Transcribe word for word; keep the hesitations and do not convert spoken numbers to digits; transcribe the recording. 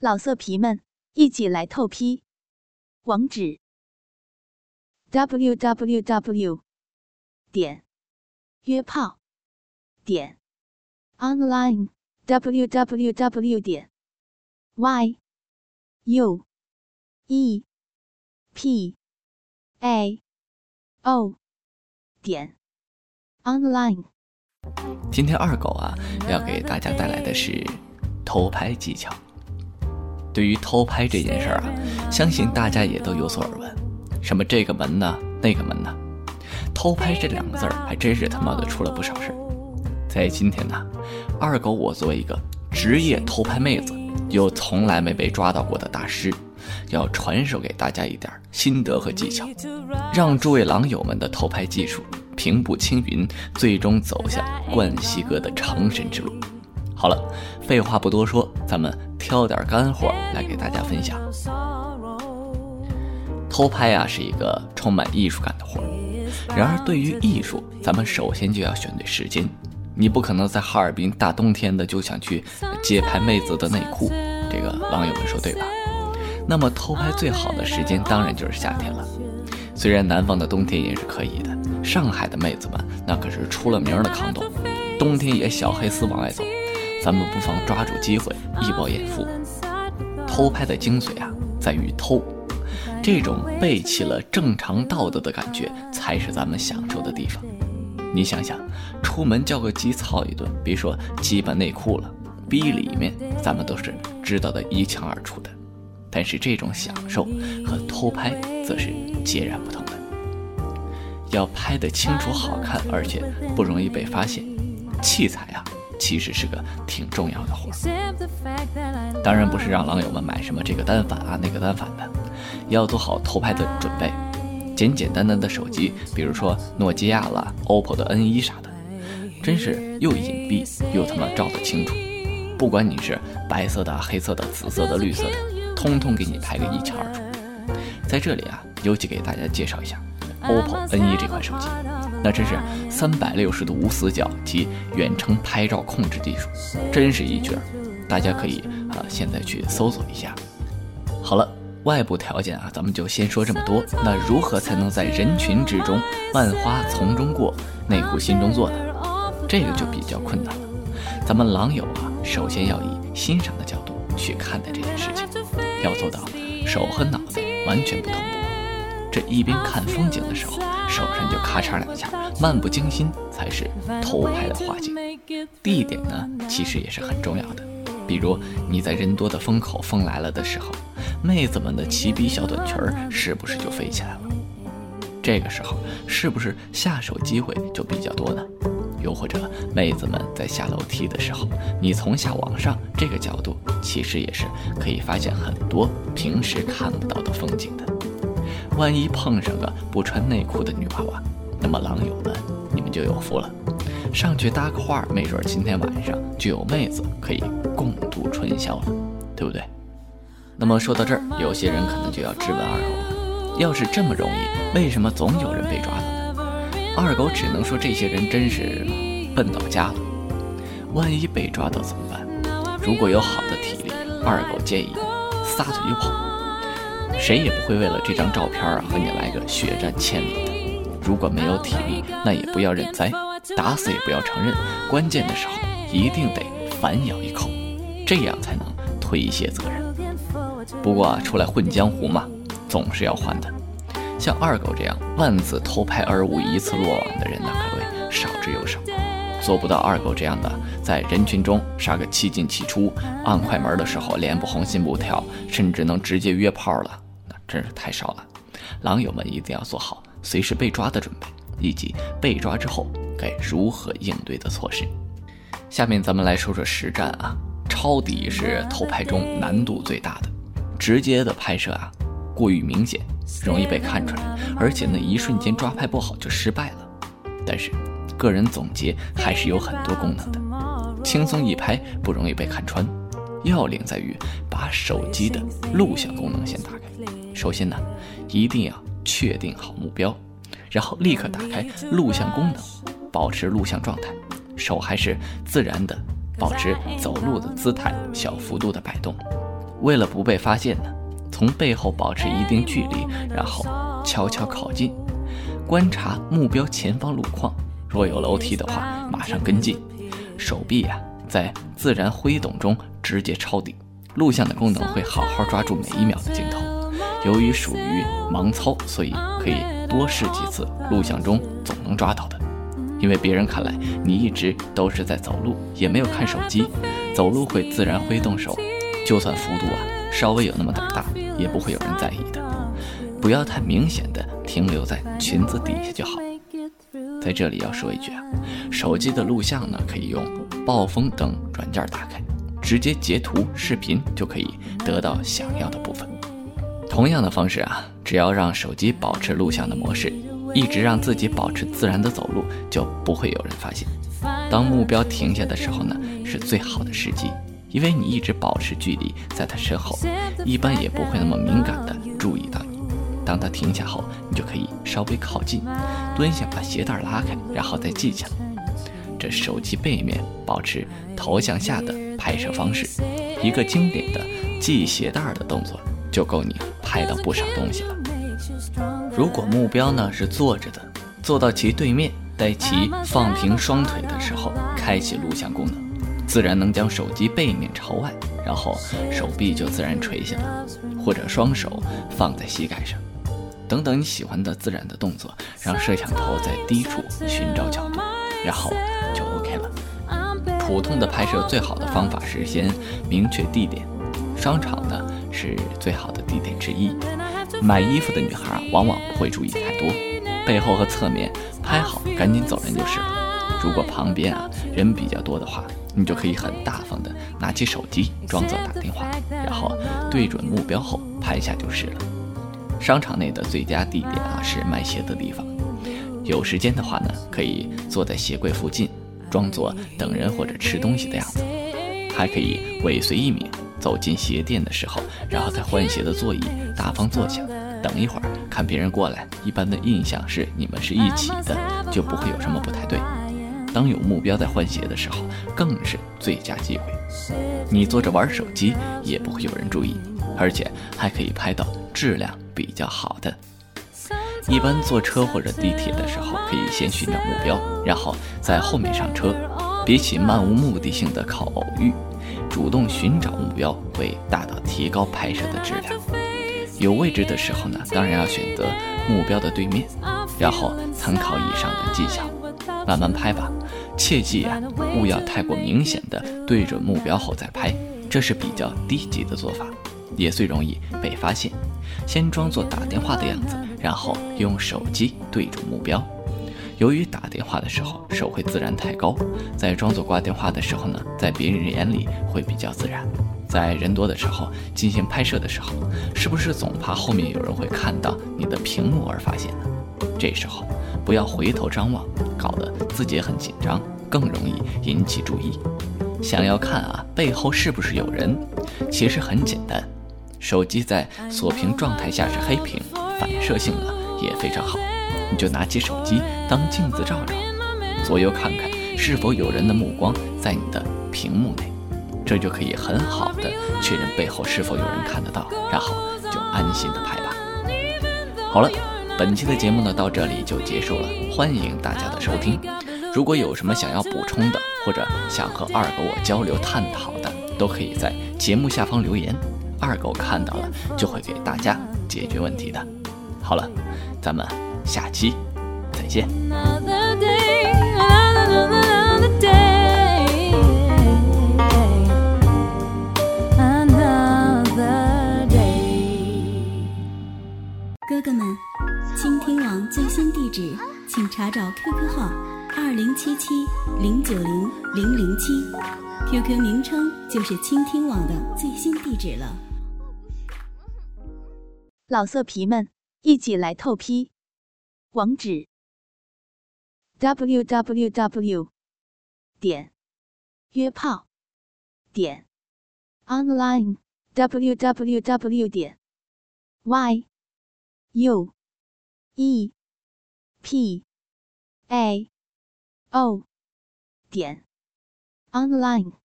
老色皮们，一起来透批！网址 ：www 点约炮点 online www 点 y u e p a o 点 online。今天二狗啊，要给大家带来的是偷拍技巧。对于偷拍这件事啊，相信大家也都有所耳闻，什么这个门呢，那个门呢，偷拍这两个字还真是他妈的出了不少事。在今天呢、啊，二狗我作为一个职业偷拍妹子又从来没被抓到过的大师，要传授给大家一点心得和技巧，让诸位狼友们的偷拍技术平步青云，最终走向冠希哥的长神之路。好了，废话不多说，咱们挑点干货来给大家分享。偷拍啊，是一个充满艺术感的活。然而对于艺术，咱们首先就要选对时间。你不可能在哈尔滨大冬天的就想去街拍妹子的内裤，这个网友们说对吧？那么偷拍最好的时间当然就是夏天了。虽然南方的冬天也是可以的，上海的妹子们那可是出了名的抗冻，冬天也小黑丝往外走，咱们不妨抓住机会一饱眼福。偷拍的精髓啊，在于偷，这种背弃了正常道德的感觉才是咱们享受的地方。你想想，出门叫个鸡操一顿，别说鸡把内裤了，逼里面咱们都是知道的一清二楚的，但是这种享受和偷拍则是截然不同的。要拍得清楚好看，而且不容易被发现，器材啊其实是个挺重要的活儿。当然不是让狼友们买什么这个单反啊那个单反的，要做好偷拍的准备。简简单单的手机，比如说诺基亚啦、O P P O 的 N 一 啥的，真是又隐蔽又他妈照得清楚。不管你是白色的、黑色的、紫色的、绿色的，通通给你拍个一清二楚。在这里啊，尤其给大家介绍一下 O P P O N 一 这款手机，那真是三百六十度无死角及远程拍照控制技术，真是一绝，大家可以啊现在去搜索一下。好了，外部条件啊咱们就先说这么多。那如何才能在人群之中万花丛中过，内裤心中坐呢？这个就比较困难了。咱们狼友啊，首先要以欣赏的角度去看待这件事情，要做到手和脑袋完全不同步。这一边看风景的时候，手上就咔嚓两下，漫不经心才是偷拍的画境。地点呢，其实也是很重要的。比如你在人多的风口风来了的时候，妹子们的齐鼻小短裙是不是就飞起来了？这个时候是不是下手机会就比较多呢？又或者妹子们在下楼梯的时候，你从下往上这个角度，其实也是可以发现很多平时看不到的风景的。万一碰上个不穿内裤的女娃娃，那么狼友们你们就有福了，上去搭个话，没准今天晚上就有妹子可以共度春宵了，对不对？那么说到这儿，有些人可能就要质问二狗了，要是这么容易，为什么总有人被抓到呢？二狗只能说，这些人真是笨到家了。万一被抓到怎么办？如果有好的体力，二狗建议撒腿就跑，谁也不会为了这张照片啊和你来个血战千里的。如果没有体力，那也不要认栽，打死也不要承认，关键的时候一定得反咬一口，这样才能推卸责任。不过啊，出来混江湖嘛，总是要还的。像二狗这样万次偷拍而无一次落网的人呢，可谓少之又少。做不到二狗这样的，在人群中杀个七进七出，按快门的时候脸不红心不跳，甚至能直接约炮了，真是太少了。狼友们一定要做好随时被抓的准备，以及被抓之后该如何应对的措施。下面咱们来说说实战啊，抄底是偷拍中难度最大的。直接的拍摄啊，过于明显，容易被看出来，而且呢，一瞬间抓拍不好就失败了。但是个人总结还是有很多功能的，轻松一拍不容易被看穿，要领在于把手机的录像功能先打开。首先呢，一定要确定好目标，然后立刻打开录像功能，保持录像状态，手还是自然的，保持走路的姿态，小幅度的摆动，为了不被发现呢，从背后保持一定距离，然后悄悄靠近，观察目标前方路况，若有楼梯的话马上跟进，手臂啊在自然挥动中直接抄底。录像的功能会好好抓住每一秒的镜头，由于属于盲操，所以可以多试几次，录像中总能抓到的。因为别人看来你一直都是在走路，也没有看手机，走路会自然挥动手，就算幅度啊稍微有那么点大，也不会有人在意的。不要太明显的停留在裙子底下就好。在这里要说一句啊，手机的录像呢可以用暴风等软件打开，直接截图视频就可以得到想要的部分。同样的方式啊，只要让手机保持录像的模式，一直让自己保持自然的走路，就不会有人发现。当目标停下的时候呢，是最好的时机，因为你一直保持距离在他身后，一般也不会那么敏感的注意到你。当他停下后，你就可以稍微靠近，蹲下把鞋带拉开，然后再系起来。这手机背面保持头向下的拍摄方式，一个经典的系鞋带的动作就够你拍到不少东西了。如果目标呢是坐着的，坐到其对面，待其放平双腿的时候，开启录像功能，自然能将手机背面朝外，然后手臂就自然垂下了，或者双手放在膝盖上，等等你喜欢的自然的动作，让摄像头在低处寻找角度，然后就 OK 了。普通的拍摄最好的方法是先明确地点，商场呢是最好的地点之一。买衣服的女孩往往不会注意太多，背后和侧面拍好赶紧走人就是了。如果旁边啊人比较多的话，你就可以很大方的拿起手机装作打电话，然后对准目标后拍下就是了。商场内的最佳地点啊是卖鞋的地方，有时间的话呢，可以坐在鞋柜附近，装作等人或者吃东西的样子，还可以尾随一名，走进鞋店的时候，然后再换鞋的座椅，大方坐下，等一会儿看别人过来，一般的印象是你们是一起的，就不会有什么不太对。当有目标在换鞋的时候，更是最佳机会。你坐着玩手机也不会有人注意你，而且还可以拍到质量比较好的。一般坐车或者地铁的时候，可以先寻找目标，然后在后面上车。比起漫无目的性的靠偶遇，主动寻找目标会大大提高拍摄的质量。有位置的时候呢，当然要选择目标的对面，然后参考以上的技巧，慢慢拍吧。切记啊，勿要太过明显的对准目标后再拍，这是比较低级的做法，也最容易被发现。先装作打电话的样子，然后用手机对准目标。由于打电话的时候手会自然太高，在装作挂电话的时候呢，在别人眼里会比较自然。在人多的时候进行拍摄的时候，是不是总怕后面有人会看到你的屏幕而发现呢？这时候不要回头张望，搞得自己很紧张，更容易引起注意。想要看啊背后是不是有人，其实很简单，手机在锁屏状态下是黑屏，反射性呢也非常好，你就拿起手机当镜子照照，左右看看是否有人的目光在你的屏幕内，这就可以很好的确认背后是否有人看得到，然后就安心的拍吧。好了，本期的节目呢到这里就结束了，欢迎大家的收听。如果有什么想要补充的，或者想和二狗我交流探讨的，都可以在节目下方留言，二狗看到了就会给大家解决问题的。好了，咱们下期再见。哥哥们，倾听网最新地址请查找 Q Q 号二零七七零九零零零七， Q Q 名称就是倾听网的最新地址了。老色皮们，一起来透批，网址 double u double u double u 点约炮点 online double u double u double u 点 y u e p a o 点 online。